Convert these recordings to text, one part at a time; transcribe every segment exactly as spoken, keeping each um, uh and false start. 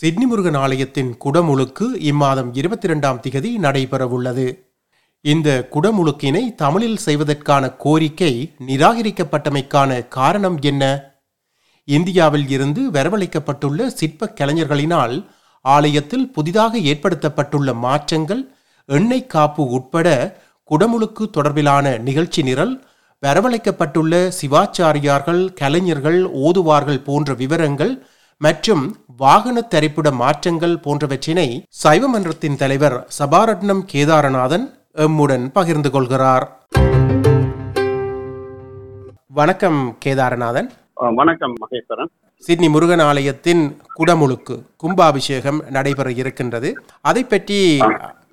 Sydney Murugan ஆலயத்தின் குடமுழுக்கு இம்மாதம் இருபத்தி இரண்டாம் திகதி நடைபெறவுள்ளது. இந்த குடமுழுக்கினை தமிழில் செய்வதற்கான கோரிக்கை நிராகரிக்கப்பட்டமைக்கான காரணம் என்ன? இந்தியாவில் இருந்து வரவழைக்கப்பட்டுள்ள சிற்ப கலைஞர்களினால் ஆலயத்தில் புதிதாக ஏற்படுத்தப்பட்டுள்ள மாற்றங்கள், எண்ணெய் காப்பு உட்பட குடமுழுக்கு தொடர்பிலான நிகழ்ச்சி நிரல், வரவழைக்கப்பட்டுள்ள சிவாச்சாரியார்கள், கலைஞர்கள், ஓதுவார்கள் போன்ற விவரங்கள் மற்றும் வாகன தரிப்பிட மாற்றங்கள் போன்றவற்றினை சைவ மன்றத்தின் தலைவர் சபாரட்னம் கேதாரநாதன் எம்முடன் பகிர்ந்து கொள்கிறார். வணக்கம் கேதாரநாதன். வணக்கம் மகேஸ்வரன். சிட்னி முருகன் ஆலயத்தின் குடமுழுக்கு கும்பாபிஷேகம் நடைபெற இருக்கின்றது. அதை பற்றி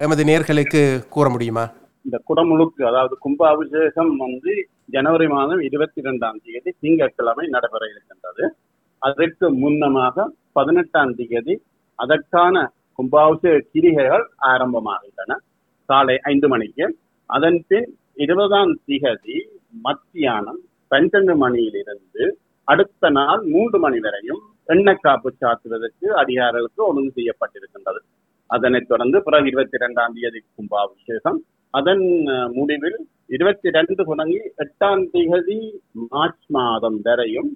எமது நேர்களுக்கு கூற முடியுமா? இந்த குடமுழுக்கு அதாவது கும்பாபிஷேகம் வந்து ஜனவரி மாதம் இருபத்தி இரண்டாம் தேதி திங்கட்கிழமை நடைபெற இருக்கின்றது. அதற்கு முன்னமாக பதினெட்டாம் தேதி அதற்கான கும்பாபிஷேக கிரிகைகள் ஆரம்பமாகின்றன காலை ஐந்து மணிக்கு. அதன் பின் இருபதாம் தேதி மத்தியானம் பன்னிரண்டு மணியிலிருந்து அடுத்த நாள் மூன்று மணி வரையும் எண்ணெய் காப்பு சாத்துவதற்கு அதிகாரிகளுக்கு ஒழுங்கு செய்யப்பட்டிருக்கின்றது. அதனைத் தொடர்ந்து பிறகு இருபத்தி இரண்டாம் தேதி கும்பாபிஷேகம். அதன் முடிவில் இருபத்தி ரெண்டு தொடங்கி எட்டாம் தேதி மார்ச் மாதம் வரையும்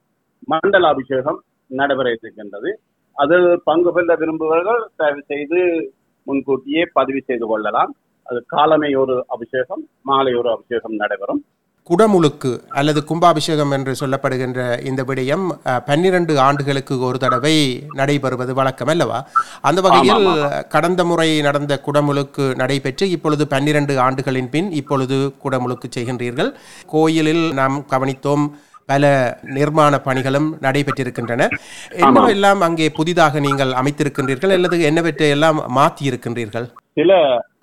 மண்டலாபிஷேகம் நடைபெற இருக்கின்றது. அதில் பங்கு பெற விரும்புபவர்கள் தயவு செய்து முன்கூட்டியே பதிவு செய்து கொள்ளலாம். அது காலமை ஒரு அபிஷேகம், மாலை ஒரு அபிஷேகம் நடைபெறும். குடமுழுக்கு அல்லது கும்பாபிஷேகம் என்று சொல்லப்படுகின்ற இந்த விடயம் பன்னிரண்டு ஆண்டுகளுக்கு ஒரு தடவை நடைபெறுவது வழக்கம் அல்லவா? அந்த வகையில் கடந்த முறை நடந்த குடமுழுக்கு நடைபெற்று இப்பொழுது பன்னிரண்டு ஆண்டுகளின் பின் இப்பொழுது குடமுழுக்கு செய்கின்றீர்கள். கோயிலில் நாம் கவனித்தோம் பல நிர்மாண பணிகளும் நடைபெற்றிருக்கின்றன. என்னவெல்லாம் அங்கே புதிதாக நீங்கள் அமைத்திருக்கின்றீர்கள் அல்லது என்னவற்றை எல்லாம் மாற்றி இருக்கின்றீர்கள்? சில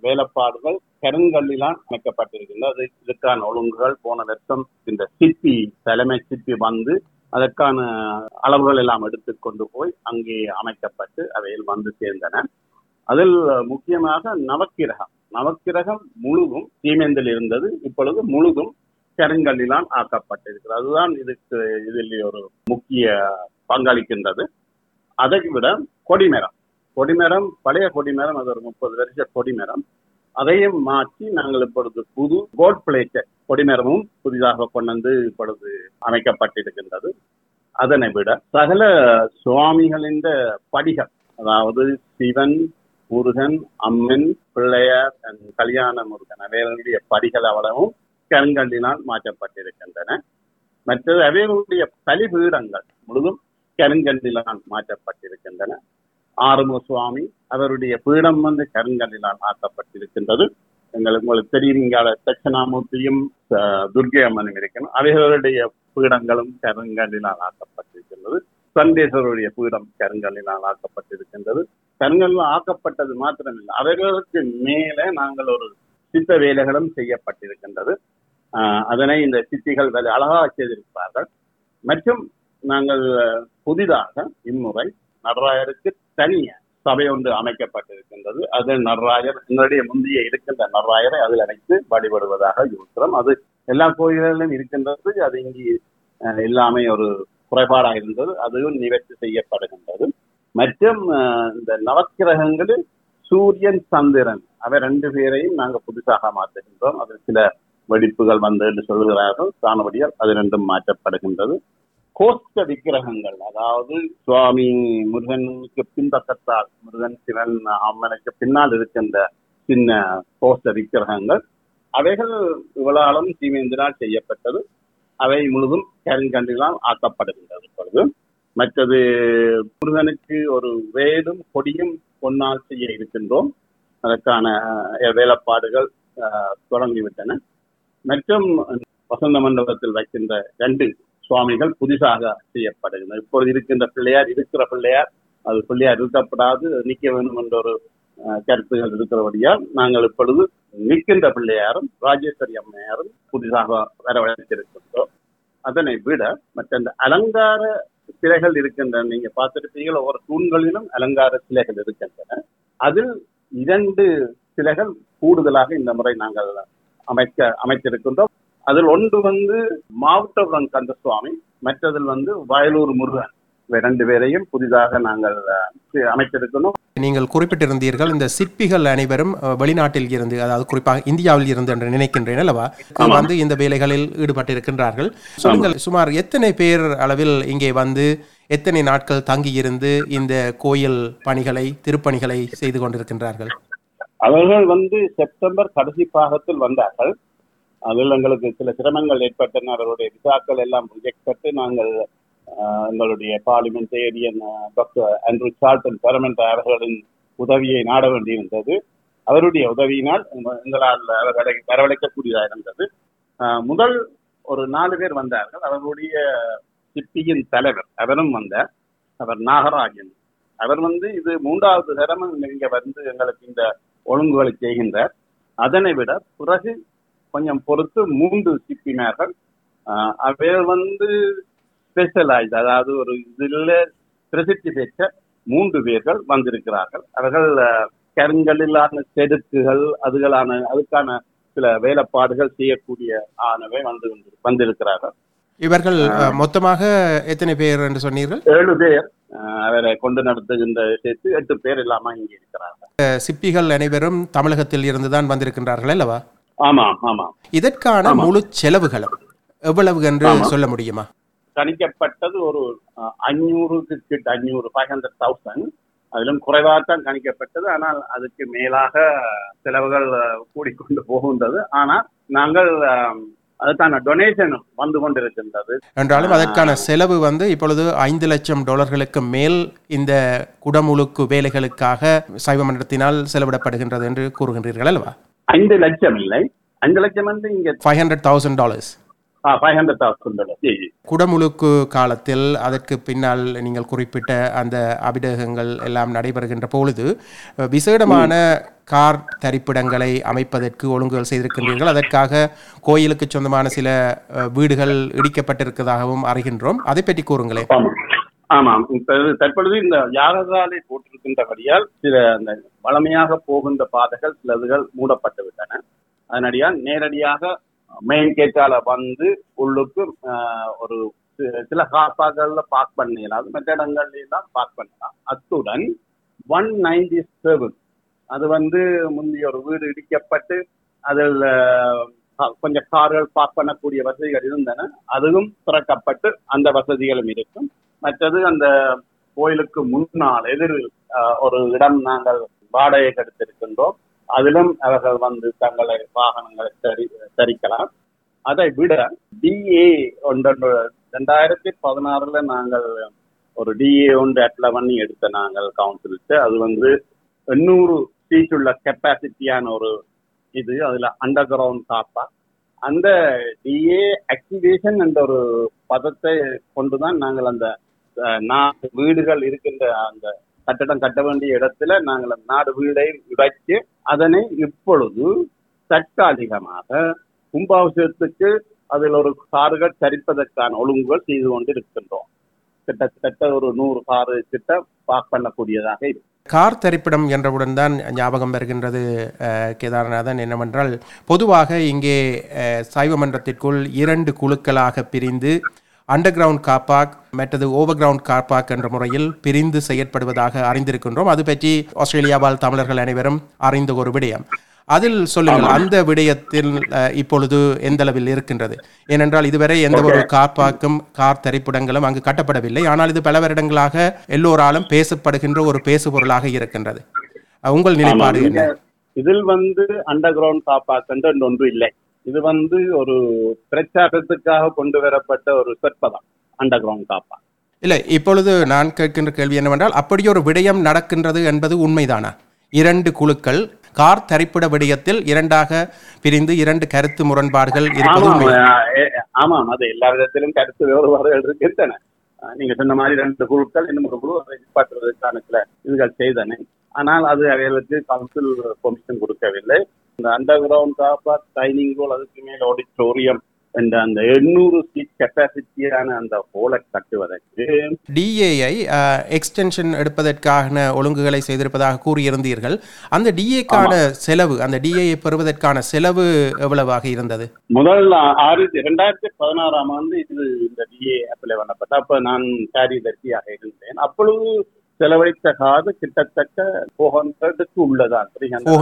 வேலைப்பாடுகள் கருங்கல்லாம் அமைக்கப்பட்டிருக்கின்றது. இதற்கான ஒழுங்குகள் போன வருஷம் இந்த சிற்பி தலைமை சிற்பி வந்து அதற்கான அளவுகள் எல்லாம் எடுத்து கொண்டு போய் அங்கே அமைக்கப்பட்டு அவையில் வந்து சேர்ந்தன. அதில் முக்கியமாக நவக்கிரகம் நவக்கிரகம் முழுதும் சீமெந்தில் இருந்தது, இப்பொழுது முழுதும் கருங்கல்லாம் ஆக்கப்பட்டிருக்கிறது. அதுதான் இதுக்கு இதில் ஒரு முக்கிய பங்களிக்கின்றது. அதை விட கொடிமரம் கொடிமரம் பழைய கொடிமரம், அது ஒரு முப்பது வருஷ கொடிமரம், அதையும் மாற்றி நாங்கள் இப்பொழுது புது கோட் பிளேட் கொடிமரமும் புதிதாக கொண்டு வந்து இப்பொழுது அமைக்கப்பட்டிருக்கின்றது. அதனை விட சகல சுவாமிகளின் படிகள், அதாவது சிவன், முருகன், அம்மன், பிள்ளையார், கல்யாண முருகன் அவைகளுடைய படிகள் அவ்வளவும் கருங்கல்லினால் மாற்றப்பட்டிருக்கின்றன. மற்றது அவைகளுடைய பலிபீடங்கள் முழுதும் கருங்கல்லினால் மாற்றப்பட்டிருக்கின்றன. ஆறுமுக சுவாமி அவருடைய பீடம் வந்து கருங்கல்லினால் ஆக்கப்பட்டிருக்கின்றது. எங்களுக்கு உங்களுக்கு தெரியும், இங்கால தட்சணாமூர்த்தியும் துர்கை அம்மனும் இருக்கணும். அவைகளுடைய பீடங்களும் கருங்கல்லினால் ஆக்கப்பட்டிருக்கின்றது. சண்டேஸ்வருடைய பீடம் கருங்கல்லினால் ஆக்கப்பட்டிருக்கின்றது. கருங்கல்லாம் ஆக்கப்பட்டது மாத்திரமில்லை, அவைகளுக்கு மேலே நாங்கள் ஒரு சித்த வேலைகளும் செய்யப்பட்டிருக்கின்றது. அதனை இந்த சித்திகள் வேலை அழகாக செய்திருப்பார்கள். மற்றும் நாங்கள் புதிதாக இம்முறை நடராஜருக்கு தனிய சபை ஒன்று அமைக்கப்பட்டிருக்கின்றது. அது நடராஜர் எங்களுடைய முந்தைய இருக்கின்ற நடராஜரை அதில் அனைத்து வழிபடுவதாக இருக்கிறோம். அது எல்லா கோயில்களிலும் இருக்கின்றது. அது இங்கு எல்லாமே ஒரு குறைபாடாக இருந்தது, அதுவும் நிவர்த்தி செய்யப்படுகின்றது. மற்றும் இந்த நவக்கிரகங்களில் சூரியன், சந்திரன் அவை ரெண்டு பேரையும் நாங்கள் புதுசாக மாற்றுகின்றோம். அதில் சில வெடிப்புகள் வந்து என்று சொல்கிறார்கள் தானபடியால் அது ரெண்டும் மாற்றப்படுகின்றது. கோஷ்ட விக்கிரகங்கள், அதாவது சுவாமி முருகனுக்கு பின்பக்கத்தால், முருகன், சிவன், அம்மனுக்கு பின்னால் இருக்கின்ற சின்ன கோஷ்ட விக்கிரகங்கள் அவைகள் இவளாலும் சீமேந்திரால் செய்யப்பட்டது. அவை முழுதும் கருங்கண்டினால் ஆக்கப்படுகின்றது பொழுது. மற்றது முருகனுக்கு ஒரு வேலும் கொடியும் பொன்னால் செய்ய இருக்கின்றோம். அதற்கான வேலைப்பாடுகள் தொடங்கிவிட்டன. மற்றும் வசந்த மண்டபத்தில் வைக்கின்ற ரெண்டு சுவாமிகள் புதிதாக செய்யப்படுகின்றன. இப்பொழுது இருக்கின்ற பிள்ளையார் இருக்கிற பிள்ளையார் அது பிள்ளையார் இருக்கப்படாது நிற்க வேண்டும் என்ற ஒரு கருத்துகள் இருக்கிறபடியால் நாங்கள் இப்பொழுது நிற்கின்ற பிள்ளையாரும் ராஜேஸ்வரி அம்மையாரும் புதிதாக வரவழைத்திருக்கின்றோம். அதனை விட மற்ற இந்த அலங்கார சிலைகள் இருக்கின்றன. நீங்க பார்த்திருப்பீர்கள், ஒவ்வொரு தூண்களிலும் அலங்கார சிலைகள் இருக்கின்றன. அதில் இரண்டு சிலைகள் கூடுதலாக இந்த முறை நாங்கள் அமைக்க அமைத்திருக்கின்றோம். அதில் ஒன்று வந்து மாவட்டபுரம் கந்த சுவாமி, மற்றதில் வந்து வயலூர் முருகன். ரெண்டு பேரையும் புதிதாக நாங்கள் அமைத்திருக்கணும். நீங்கள் குறிப்பிட்டிருந்தீர்கள் இந்த சிற்பிகள் அனைவரும் வெளிநாட்டில் இருந்து, அதாவது குறிப்பாக இந்தியாவில் இருந்து என்று நினைக்கின்றேன் அல்லவா, வந்து இந்த வேலைகளில் ஈடுபட்டிருக்கின்றார்கள். சொல்லுங்கள், சுமார் எத்தனை பேர் அளவில் இங்கே வந்து எத்தனை நாட்கள் தங்கியிருந்து இந்த கோயில் பணிகளை திருப்பணிகளை செய்து கொண்டிருக்கின்றார்கள்? அவர்கள் வந்து செப்டம்பர் கடைசி பாகத்தில் வந்தார்கள். அதில் எங்களுக்கு சில சிரமங்கள் ஏற்பட்டன. அவர்களுடைய விசாக்கள் எல்லாம் ரிஜெக்ட் பட்டு நாங்கள் எங்களுடைய பார்லிமெண்டேரியன் டாக்டர் ஆண்ட்ரூ சார்ல்டன் பெர்மண்ட் அவர்களின் உதவியை நாட வேண்டியிருந்தது. அவருடைய உதவியினால் எங்களால் அவர்களை வரவழைக்கக்கூடியதாக இருந்தது. முதல் ஒரு நாலு பேர் வந்தார்கள். அவர்களுடைய சிற்பியின் தலைவர் அவரும் வந்தார், அவர் நாகராஜன். அவர் வந்து இது மூன்றாவது தரமும் இங்கே வந்து எங்களுக்கு இந்த ஒழுங்குகளை செய்கின்றார். அதனை விட பிறகு கொஞ்சம் பொறுத்து மூன்று சிற்பினார்கள். அவர் வந்து ஸ்பெஷலைஸ், அதாவது ஒரு இதில் பிரசித்தி பெற்ற மூன்று பேர்கள் வந்திருக்கிறார்கள். அவர்கள் கருங்கலிலான செதுக்குகள் அதுகளான அதுக்கான சில வேலைப்பாடுகள் செய்யக்கூடிய ஆனவை வந்து வந்திருக்கிறார்கள். இவர்கள் மொத்தமாக எத்தனை பேர் என்று சொன்னீர்கள்? ஏழு பேர். அவரை கொண்டு நடத்துகின்ற சேர்த்து எட்டு பேர் இல்லாம இங்கே இருக்கிறார்கள். சிற்பிகள் அனைவரும் தமிழகத்தில் இருந்துதான் வந்திருக்கின்றார்கள் அல்லவா? ஆமாம் ஆமாம். இதற்கான முழு செலவுகளும் எவ்வளவு என்று சொல்ல முடியுமா? கணிக்கப்பட்டது ஒரு ஐநூறுக்கு கிட்ட, ஐநூறு ஃபைவ் ஹண்ட்ரட் தௌசண்ட் அதிலும் குறைவாகத்தான் கணிக்கப்பட்டது. ஆனால் அதுக்கு மேலாக செலவுகள் கூடிக்கொண்டு போகின்றது. ஆனால் நாங்கள் அதற்கான டொனேஷன் வந்து கொண்டிருக்கின்றது என்றாலும் அதற்கான செலவு வந்து இப்பொழுது ஐந்து லட்சம் டாலர்களுக்கு மேல் இந்த குடமுழுக்கு வேலைகளுக்காக சைவ மன்றத்தினால் செலவிடப்படுகின்றது என்று கூறுகின்றீர்கள் அல்லவா? ஐந்து லட்சம் இல்லை, ஐந்து லட்சம் வந்து இங்கே ஃபைவ் ஹண்ட்ரட் தௌசண்ட் டாலர்ஸ். குடமுழுக்கு காலத்தில் அதற்கு பின்னால் நீங்கள் குறிப்பிட்ட அந்த அபிடேகங்கள் எல்லாம் நடைபெறுகின்ற பொழுது விசேடமான கார் தரிப்பிடங்களை அமைப்பதற்கு ஒழுங்குகள் செய்திருக்கின்றீர்கள். அதற்காக கோயிலுக்கு சொந்தமான சில வீடுகள் இடிக்கப்பட்டிருக்கிறதாகவும் அறிகின்றோம். அதை பற்றி கூறுங்களேன். ஆமாம், தற்பொழுது இந்த யாகசாலை போட்டிருக்கின்றபடியால் சில வளமையாக போகின்ற பாதைகள் சிலதுகள் மூடப்பட்டு விட்டன. அதனடியால் நேரடியாக மெயின் கேட்டால வந்து உள்ளுக்கு ஒரு சில காப்பாக்கள்ல பார்க் பண்ணிடலாம், மற்ற இடங்கள்லாம் பார்க் பண்ணலாம். அத்துடன் ஒன் நைன்டி செவன் அது வந்து முந்தைய ஒரு வீடு இடிக்கப்பட்டு அதில் கொஞ்சம் கார்கள் பார்க் பண்ணக்கூடிய வசதிகள் இருந்தன. அதுவும் திறக்கப்பட்டு அந்த வசதிகளும் இருக்கும். மற்றது அந்த கோயிலுக்கு முன்னால் எதிரில் ஒரு இடம் நாங்கள் வாடகை எடுத்திருக்கின்றோம். அதிலும் அவர்கள் வந்து தங்களை வாகனங்களை சரி சரிக்கலாம் அதை விட டிஏ ஒன்று ரெண்டாயிரத்தி பதினாறுல நாங்கள் ஒரு டிஏ ஒன்று அப்ளை பண்ணி எடுத்த நாங்கள் கவுன்சிலுக்கு. அது வந்து எண்ணூறு சீட் உள்ள கெப்பாசிட்டியான ஒரு இது, அதில் அண்டர் கிரவுண்ட் காப்பா அந்த டிஏ ஆக்டிவேஷன் என்ற ஒரு பதத்தை கொண்டுதான் நாங்கள் அந்த நாலு வீடுகள் இருக்கின்ற அந்த கட்டடம் கட்ட வேண்டிய இடத்துல நாங்கள் நாடு வீடை உடைத்து அதனை இப்பொழுது தற்காலிகமாக கும்பாபிஷேகத்துக்கு அதில் ஒரு கார்கள் சரிப்பதற்கான ஒழுங்குகள் செய்து கொண்டு இருக்கின்றோம். கிட்டத்தட்ட ஒரு நூறு காரு கிட்ட பார்க் பண்ணக்கூடியதாக இருக்கு. கார் தரிப்பிடம் என்றவுடன் தான் ஞாபகம் வருகின்றது கேதார்நாதன், என்னவென்றால் பொதுவாக இங்கே சைவ மன்றத்திற்குள் இரண்டு குழுக்களாக பிரிந்து அண்டர் கிரவுண்ட் கார் பார்க் மற்றது ஓவர் கிரவுண்ட் கார் பார்க் என்ற முறையில் பிரிந்து செயற்படுவதாக அறிந்திருக்கின்றோம். அது பற்றி ஆஸ்திரேலியாவால் தமிழர்கள் அனைவரும் அறிந்த ஒரு விடயம். அதில் சொல்லுங்கள், அந்த விடயத்தில் இப்பொழுது எந்த அளவில் இருக்கின்றது? ஏனென்றால் இதுவரை எந்த ஒரு கார் பார்க்கும் கார் தரிப்பிடங்களும் அங்கு கட்டப்படவில்லை. ஆனால் இது பல வருடங்களாக எல்லோராலும் பேசப்படுகின்ற ஒரு பேசுபொருளாக இருக்கின்றது. உங்கள் நிலைப்பாடு என்ன? இதில் வந்து அண்டர் கிரவுண்ட் கார் பார்க் என்று ஒன்று இல்லை. இது வந்து ஒரு பிரச்சாரத்துக்காக கொண்டு வரப்பட்ட ஒரு சொற்பதம் அண்டர் கிரவுண்ட் காப்பா இல்ல. இப்பொழுது நான் கேட்கின்ற கேள்வி என்னவென்றால், அப்படியே ஒரு விடயம் நடக்கின்றது என்பது உண்மைதானா? இரண்டு குழுக்கள் கார் தரிப்பிட விடயத்தில் இரண்டாக பிரிந்து இரண்டு கருத்து முரண்பாடுகள் இருப்பது? ஆமாம், அது எல்லா விதத்திலும் கருத்து வேறுபாடுகள் இருக்கின்றன. நீங்க சொன்ன மாதிரி ரெண்டு குழுக்கள் இன்னும் ஒரு குழு எதிர்பார்க்கிறதுக்கான சில இதுகள் செய்தன. ஆனால் அது அவர்களுக்கு கவுன்சில் பெர்மிஷன் கொடுக்கவில்லை. இந்த அண்டர் கிரவுண்ட் காப்பா டைனிங் ஹால் அதுக்கு மேல் ஆடிட்டோரியம் இந்த அந்த எண்ணூறு சீட் கெப்பாசிட்டியான அந்த ஹோலை கட்டுவதற்கு டிஏஐ எக்ஸ்டென்ஷன் எடுப்பதற்கான ஒழுங்குகளை செய்திருப்பதாக கூறியிருந்தீர்கள். அந்த டிஏக்கான செலவு, அந்த டிஏஐ பெறுவதற்கான செலவு எவ்வளவாக இருந்தது? முதல் ஆறு இரண்டாயிரத்தி பதினாறாம் ஆண்டு இது இந்த டிஏ அப்ளை பண்ணப்பட்ட அப்ப நான் காரியதர்த்தியாக இருந்தேன். அப்பொழுது செலவழித்த காது கிட்டத்தட்ட நானூறுக்கு உள்ளதான், நானூறு சதவீதம்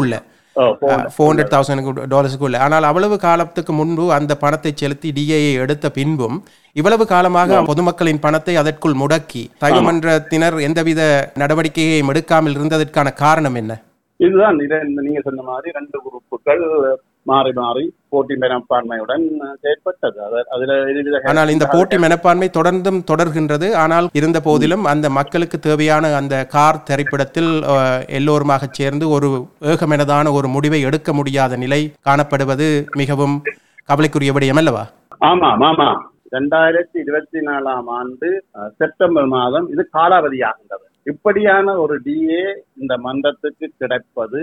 உள்ள நானூறு சதவீதம் டாலர்ஸ்க்குள்ள. ஆனால் அவ்வளவு காலத்துக்கு முன்பு அந்த பணத்தை செலுத்தி டிஏஐ எடுத்த பின்பும் இவ்வளவு காலமாக பொதுமக்களின் பணத்தை அதற்குள் முடக்கி சைவ மன்றத்தினர் எந்தவித நடவடிக்கையையும் எடுக்காமல் இருந்ததற்கான காரணம் என்ன? இதுதான் நீங்க சொன்ன மாதிரி ரெண்டு குரூப்புகள் மாறி மாறி போட்டி மனப்பான்மையுடன் செயற்பட்டது. ஆனால் இந்த போட்டி மனப்பான்மை தொடர்ந்தும் தொடர்கின்றது. ஆனால் இருந்த போதிலும் அந்த மக்களுக்கு தேவையான அந்த கார் திரைப்படத்தில் எல்லோருமாக சேர்ந்து ஒரு ஏகமெனதான ஒரு முடிவை எடுக்க முடியாத நிலை காணப்படுவது மிகவும் கவலைக்குரிய விடயம் அல்லவா? ஆமா ஆமா இரண்டாயிரத்தி இருபத்தி நாலாம் ஆண்டு செப்டம்பர் மாதம் இது காலாவதியாகின்றது. இப்படியான ஒரு டிஏ இந்த மன்றத்துக்கு கிடைப்பது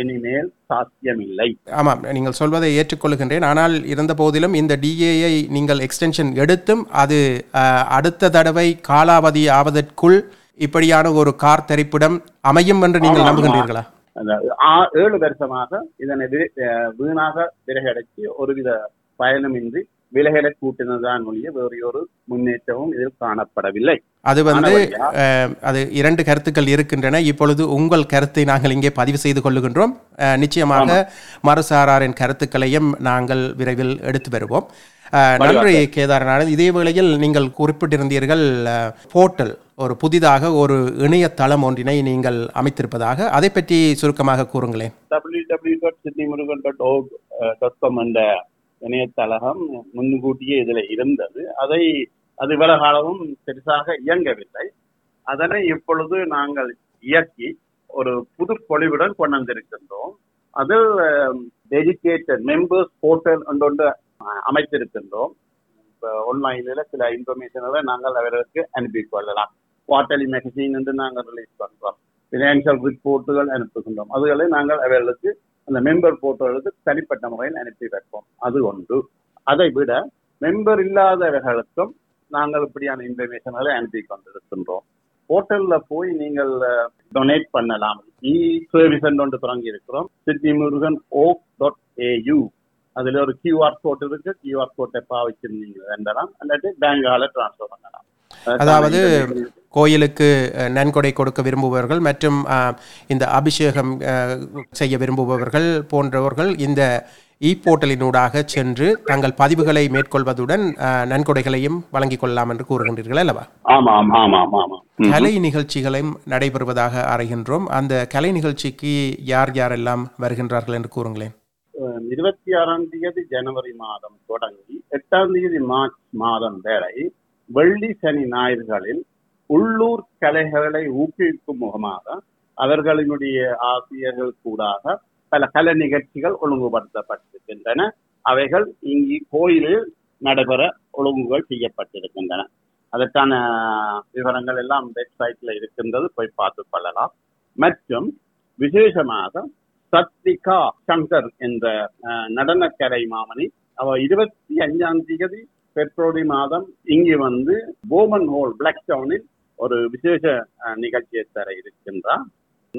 இனிமேல் சாத்தியமில்லை. ஆமாம், நீங்கள் சொல்வதை ஏற்றுக்கொள்கின்றேன். ஆனால் இருந்த போதிலும் இந்த டிஏஐ நீங்கள் எக்ஸ்டென்ஷன் எடுத்தும் அது அடுத்த தடவை காலாவதி ஆவதற்குள் இப்படியான ஒரு கார் திரைப்படம் அமையும் என்று நீங்கள் நம்புகின்றீர்களா? ஏழு வருஷமாக இதனை வீணாக விலகடைச்சி ஒருவித பயணமின்றி விலகலை கூட்டினதான் ஒழிய வேறு ஒரு முன்னேற்றமும் இதில் காணப்படவில்லை. அது வந்து அது இரண்டு கருத்துக்கள் இருக்கின்றன. இப்பொழுது உங்கள் கருத்தை நாங்கள் இங்கே பதிவு செய்து கொள்ளுகின்றோம். நிச்சயமாக மறுசாராரின் கருத்துக்களையும் நாங்கள் விரைவில் எடுத்து வருவோம். நன்றி கேதாரநாதன். இதே வேளையில் நீங்கள் குறிப்பிட்டிருந்தீர்கள் போர்ட்டல், ஒரு புதிதாக ஒரு இணையதளம் ஒன்றினை நீங்கள் அமைத்திருப்பதாக, அதை பற்றி சுருக்கமாக கூறுங்களேன். W W W dot Sydney Murugan dot O dot com என்ற இணையதளம் முன்கூட்டியே இதுல இருந்தது. அதை அது இவ்வள காலமும் பெரிசாக இயங்கவில்லை. அதனை இப்பொழுது நாங்கள் இயக்கி ஒரு புது பொலிவுடன் கொண்டு வந்திருக்கின்றோம். அதில் டெடிகேட்டட் மெம்பர்ஸ் போர்ட்டல் ஒன்றொன்று அமைத்திருக்கின்றோம். இப்போ ஆன்லைன்ல சில இன்ஃபர்மேஷனை நாங்கள் அவர்களுக்கு அனுப்பிக்கொள்ளலாம். குவார்டர்லி மேகசின் என்று நாங்கள் ரிலீஸ் பண்றோம். ஃபினான்சியல் ரிப்போர்ட்டுகள் அனுப்புகின்றோம். அதுகளை நாங்கள் அவர்களுக்கு அந்த மெம்பர் போர்ட்டலுக்கு தனிப்பட்ட முறையில் அனுப்பி வைப்போம். அது ஒன்று. அதை விட மெம்பர் இல்லாதவர்களுக்கும் நாங்கள் இப்படியான இன்ஃபர்மேஷன்களை அனுப்பி கொண்டிருக்கின்றோம். போர்ட்டலில் போய் நீங்கள் டொனேட் பண்ணலாம். இ சர்வீஸ் ஒன்று தொடங்கி இருக்கிறோம். Sydney Murugan org dot AU அதில் ஒரு கியூஆர் கோட் இருக்கு. கியூஆர் கோட்டை பாவிச்சு நீங்கள் வேண்டலாம், அல்லது பேங்கால டிரான்ஸ்ஃபர் பண்ணலாம். அதாவது கோயிலுக்கு நன்கொடை கொடுக்க விரும்புபவர்கள் மற்றும் இந்த அபிஷேகம் செய்ய விரும்புபவர்கள் போன்றவர்கள் இந்த இ போர்ட்டலினூடாக சென்று தங்கள் பதிவுகளை மேற்கொள்வதுடன் நன்கொடைகளையும் வழங்கிக் கொள்ளலாம் என்று கூறுகின்றீர்கள் அல்லவா? ஆமாம் ஆமாம் ஆமாம். கலை நிகழ்ச்சிகளையும் நடைபெறுவதாக அறிகின்றோம். அந்த கலை நிகழ்ச்சிக்கு யார் யாரெல்லாம் வருகின்றார்கள் என்று கூறுங்களேன். இருபத்தி ஆறாம் தேதி ஜனவரி மாதம் தொடங்கி எட்டாம் தேதி மார்ச் மாதம் வரை வெள்ளி சனி ஞாயிறுகளில் உள்ளூர் கலைகளை ஊக்குவிக்கும் முகமாக அவர்களினுடைய ஆசிரியர்கள் கூடாக பல கலை நிகழ்ச்சிகள் ஒழுங்குபடுத்தப்பட்டிருக்கின்றன. அவைகள் இங்கு கோயிலில் நடைபெற ஒழுங்குகள் செய்யப்பட்டிருக்கின்றன. அதற்கான விவரங்கள் எல்லாம் வெப்சைட்ல இருக்கின்றது, போய் பார்த்து கொள்ளலாம். மற்றும் விசேஷமாக சத்விகா சங்கர் என்ற நடனக்கலை மாமணி அவர் இருபத்தி அஞ்சாம் தேதி பிப்ரவரி மாதம் இங்கு வந்து போமன் ஹால் பிளாக்டவுனில் ஒரு விசேஷ நிகழ்ச்சியை தர இருக்கின்றார்.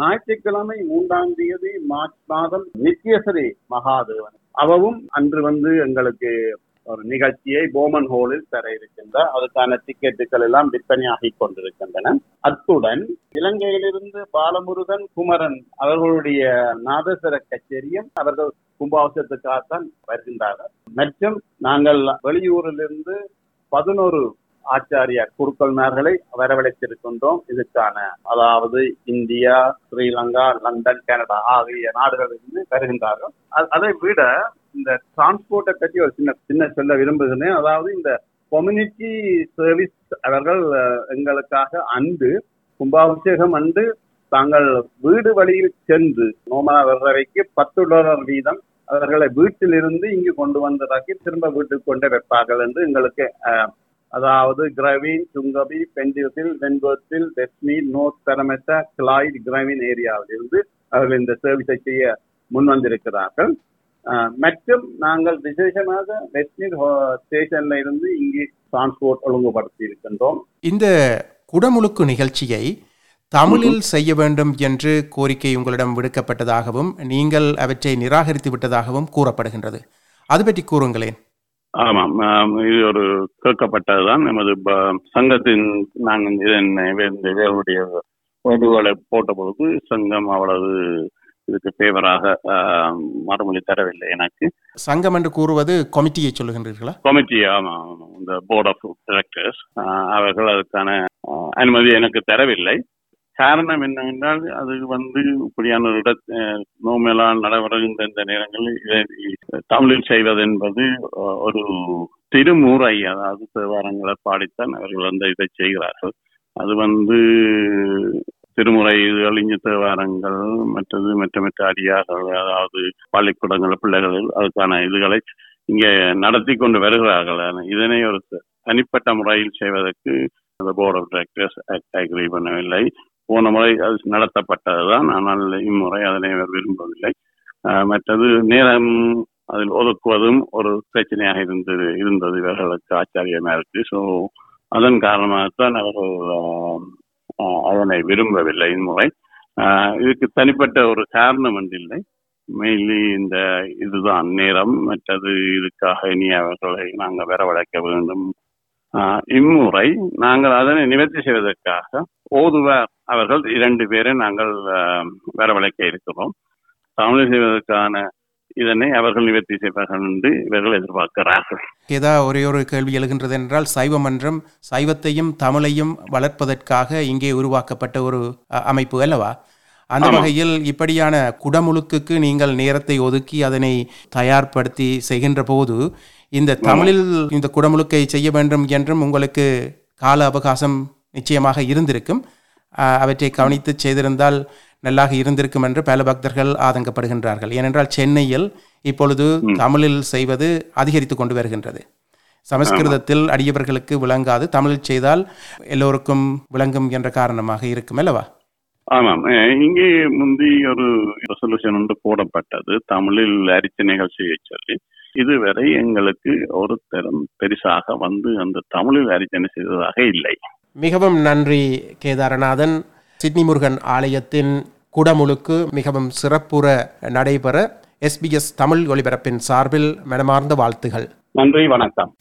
ஞாயிற்றுக்கிழமை மூன்றாம் தேதி மார்ச் மாதம் நித்யஸ்ரீ மகாதேவன் அவரும் அன்று வந்து எங்களுக்கு ஒரு நிகழ்ச்சியை போமன் ஹாலில் தர இருக்கின்றார். அதுக்கான டிக்கெட்டுகள் எல்லாம் விற்பனையாகி கொண்டிருக்கின்றன. அத்துடன் இலங்கையிலிருந்து பாலமுருகன் குமரன் அவர்களுடைய நாதஸ்வர கச்சேரியும் அவர்கள் கும்பாபிஷேகத்துக்காகத்தான் வருகின்றார்கள். மற்றும் நாங்கள் வெளியூரிலிருந்து பதினோரு ஆச்சாரிய குருக்கள்மார்களை வரவழைத்திருக்கின்றோம். இதுக்கான அதாவது இந்தியா, ஸ்ரீலங்கா, லண்டன், கனடா ஆகிய நாடுகளிலிருந்து வருகின்றார்கள். அதை விட இந்த டிரான்ஸ்போர்ட்டை பற்றி ஒரு சின்ன சின்ன சொல்ல விரும்புகிறேன். அதாவது இந்த கம்யூனிட்டி சர்வீஸ் அவர்கள் எங்களுக்காக அன்று கும்பாபிஷேகம் அன்று தாங்கள் வீடு வழியில் சென்று நோமலா வர்றவைக்கு பத்து டாலர் வீதம் அவர்களை வீட்டிலிருந்து இங்கு கொண்டு வந்ததாக்கி திரும்ப வீட்டுக்கு கொண்டு வைப்பார்கள் என்று எங்களுக்கு அதாவது கிரவின், சுங்கபி, பெண்டில்ஸில், வென்பர்த்தில், டெஸ்னி, நோர்த் பெரமெட்டா, கிளாய்ட், கிரவின் ஏரியாவிலிருந்து அவர்கள் இந்த சர்வீஸை செய்ய முன்வந்திருக்கிறார்கள். மற்றும் நாங்கள் விசேஷமாக வெஸ்ட்நீல் ஸ்டேஷன்ல இருந்து இங்கே டிரான்ஸ்போர்ட் ஒழுங்குபடுத்தி இருக்கின்றோம். இந்த குடமுழுக்கு நிகழ்ச்சியை தமிழில் செய்ய வேண்டும் என்று கோரிக்கை உங்களிடம் விடுக்கப்பட்டதாகவும் நீங்கள் அவற்றை நிராகரித்து விட்டதாகவும் கூறப்படுகின்றது, அது பற்றி கூறுங்களேன். ஆமாம், இது ஒரு கேட்கப்பட்டதுதான். நமது சங்கத்தின் நாங்கள் இதனுடைய வேண்டுகோளை போட்ட பொழுது சங்கம் அவ்வளவு இதுக்கு ஃபேவராக மறுமொழி தரவில்லை. எனக்கு சங்கம் என்று கூறுவது கமிட்டியை சொல்லுகின்றீர்களா? கமிட்டி, ஆமாம், இந்த போர்ட் ஆஃப் டைரக்டர்ஸ். அவர்கள் அதுக்கான அனுமதி எனக்கு தரவில்லை. காரணம் என்னவென்றால் அது வந்து இப்படியான ஒரு இட நோமெல்லாம் நடைபெறுகின்ற இந்த நேரங்களில் இதை தமிழில் செய்வது என்பது ஒரு திருமுறை, அதாவது தேவாரங்களை பாடித்தான் அவர்கள் வந்து இதை செய்கிறார்கள். அது வந்து திருமுறை அழிஞ்ச தேவாரங்கள் மற்றது மற்ற மற்ற அடியார்கள், அதாவது பள்ளிக்கூடங்கள் பிள்ளைகளில் அதுக்கான இதுகளை இங்கே நடத்தி கொண்டு வருகிறார்கள். இதனை ஒரு தனிப்பட்ட முறையில் செய்வதற்கு போர்ட் ஆஃப் டைரக்டர்ஸ் அக்ரி பண்ணவில்லை. போன முறை அது நடத்தப்பட்டதுதான், ஆனால் இம்முறை அதனை அவர் விரும்பவில்லை. மற்றது நேரம் அதில் ஒதுக்குவதும் ஒரு பிரச்சனையாக இருந்தது இருந்தது இவர்களுக்கு ஆச்சரியமாக இருக்கு. ஸோ அதன் காரணமாகத்தான் அவர்கள் அதனை விரும்பவில்லை இம்முறை. இதுக்கு தனிப்பட்ட ஒரு காரணம் ஒன்றில்லை, மெயின்லி இந்த இதுதான் நேரம். மற்றது இதுக்காக இனி அவர்களை நாங்கள் வரவழைக்க வேண்டும். இம்முறை நாங்கள் அதனை நிவர்த்தி செய்வதற்காக ஓதுவார் அவர்கள் இரண்டு பேரை நாங்கள் வரவழைக்க இருக்கிறோம். தமிழ் செய்வதற்கான இதனை அவர்கள் நிவர்த்தி செய்வார்கள் என்று இவர்கள் எதிர்பார்க்கிறார்கள். ஏதாவது ஒரே ஒரு கேள்வி எழுகின்றது என்றால், சைவ மன்றம் சைவத்தையும் தமிழையும் வளர்ப்பதற்காக இங்கே உருவாக்கப்பட்ட ஒரு அமைப்பு அல்லவா? அந்த வகையில் இப்படியான குடமுழுக்குக்கு நீங்கள் நேரத்தை ஒதுக்கி அதனை தயார்படுத்தி செய்கின்ற போது இந்த தமிழில் இந்த குடமுழுக்கை செய்ய வேண்டும் என்றும் உங்களுக்கு கால அவகாசம் நிச்சயமாக இருந்திருக்கும். அவற்றை கவனித்து செய்திருந்தால் நல்லாக இருந்திருக்கும் என்று பல பக்தர்கள் ஆதங்கப்படுகின்றார்கள். ஏனென்றால் சென்னையில் இப்பொழுது தமிழில் செய்வது அதிகரித்து கொண்டு வருகின்றது. சமஸ்கிருதத்தில் அடியவர்களுக்கு விளங்காது, தமிழில் செய்தால் எல்லோருக்கும் விளங்கும் என்ற காரணமாக இருக்கும் அல்லவா? ஆமாம், இங்கே முந்தி ஒரு ரெசல்யூஷன் ஒன்று போடப்பட்டது தமிழில் அர்ச்சனைகள் செய்ய சொல்லி. இதுவரை எங்களுக்கு ஒரு தரம் பெரிசாக வந்து அந்த தமிழில் அர்ச்சனை செய்ததாக இல்லை. மிகவும் நன்றி கேதாரநாதன். சிட்னி முருகன் ஆலயத்தின் குடமுழுக்கு மிகவும் சிறப்புற நடைபெற எஸ்பிஎஸ் தமிழ் ஒலிபரப்பின் சார்பில் மனமார்ந்த வாழ்த்துகள். நன்றி, வணக்கம்.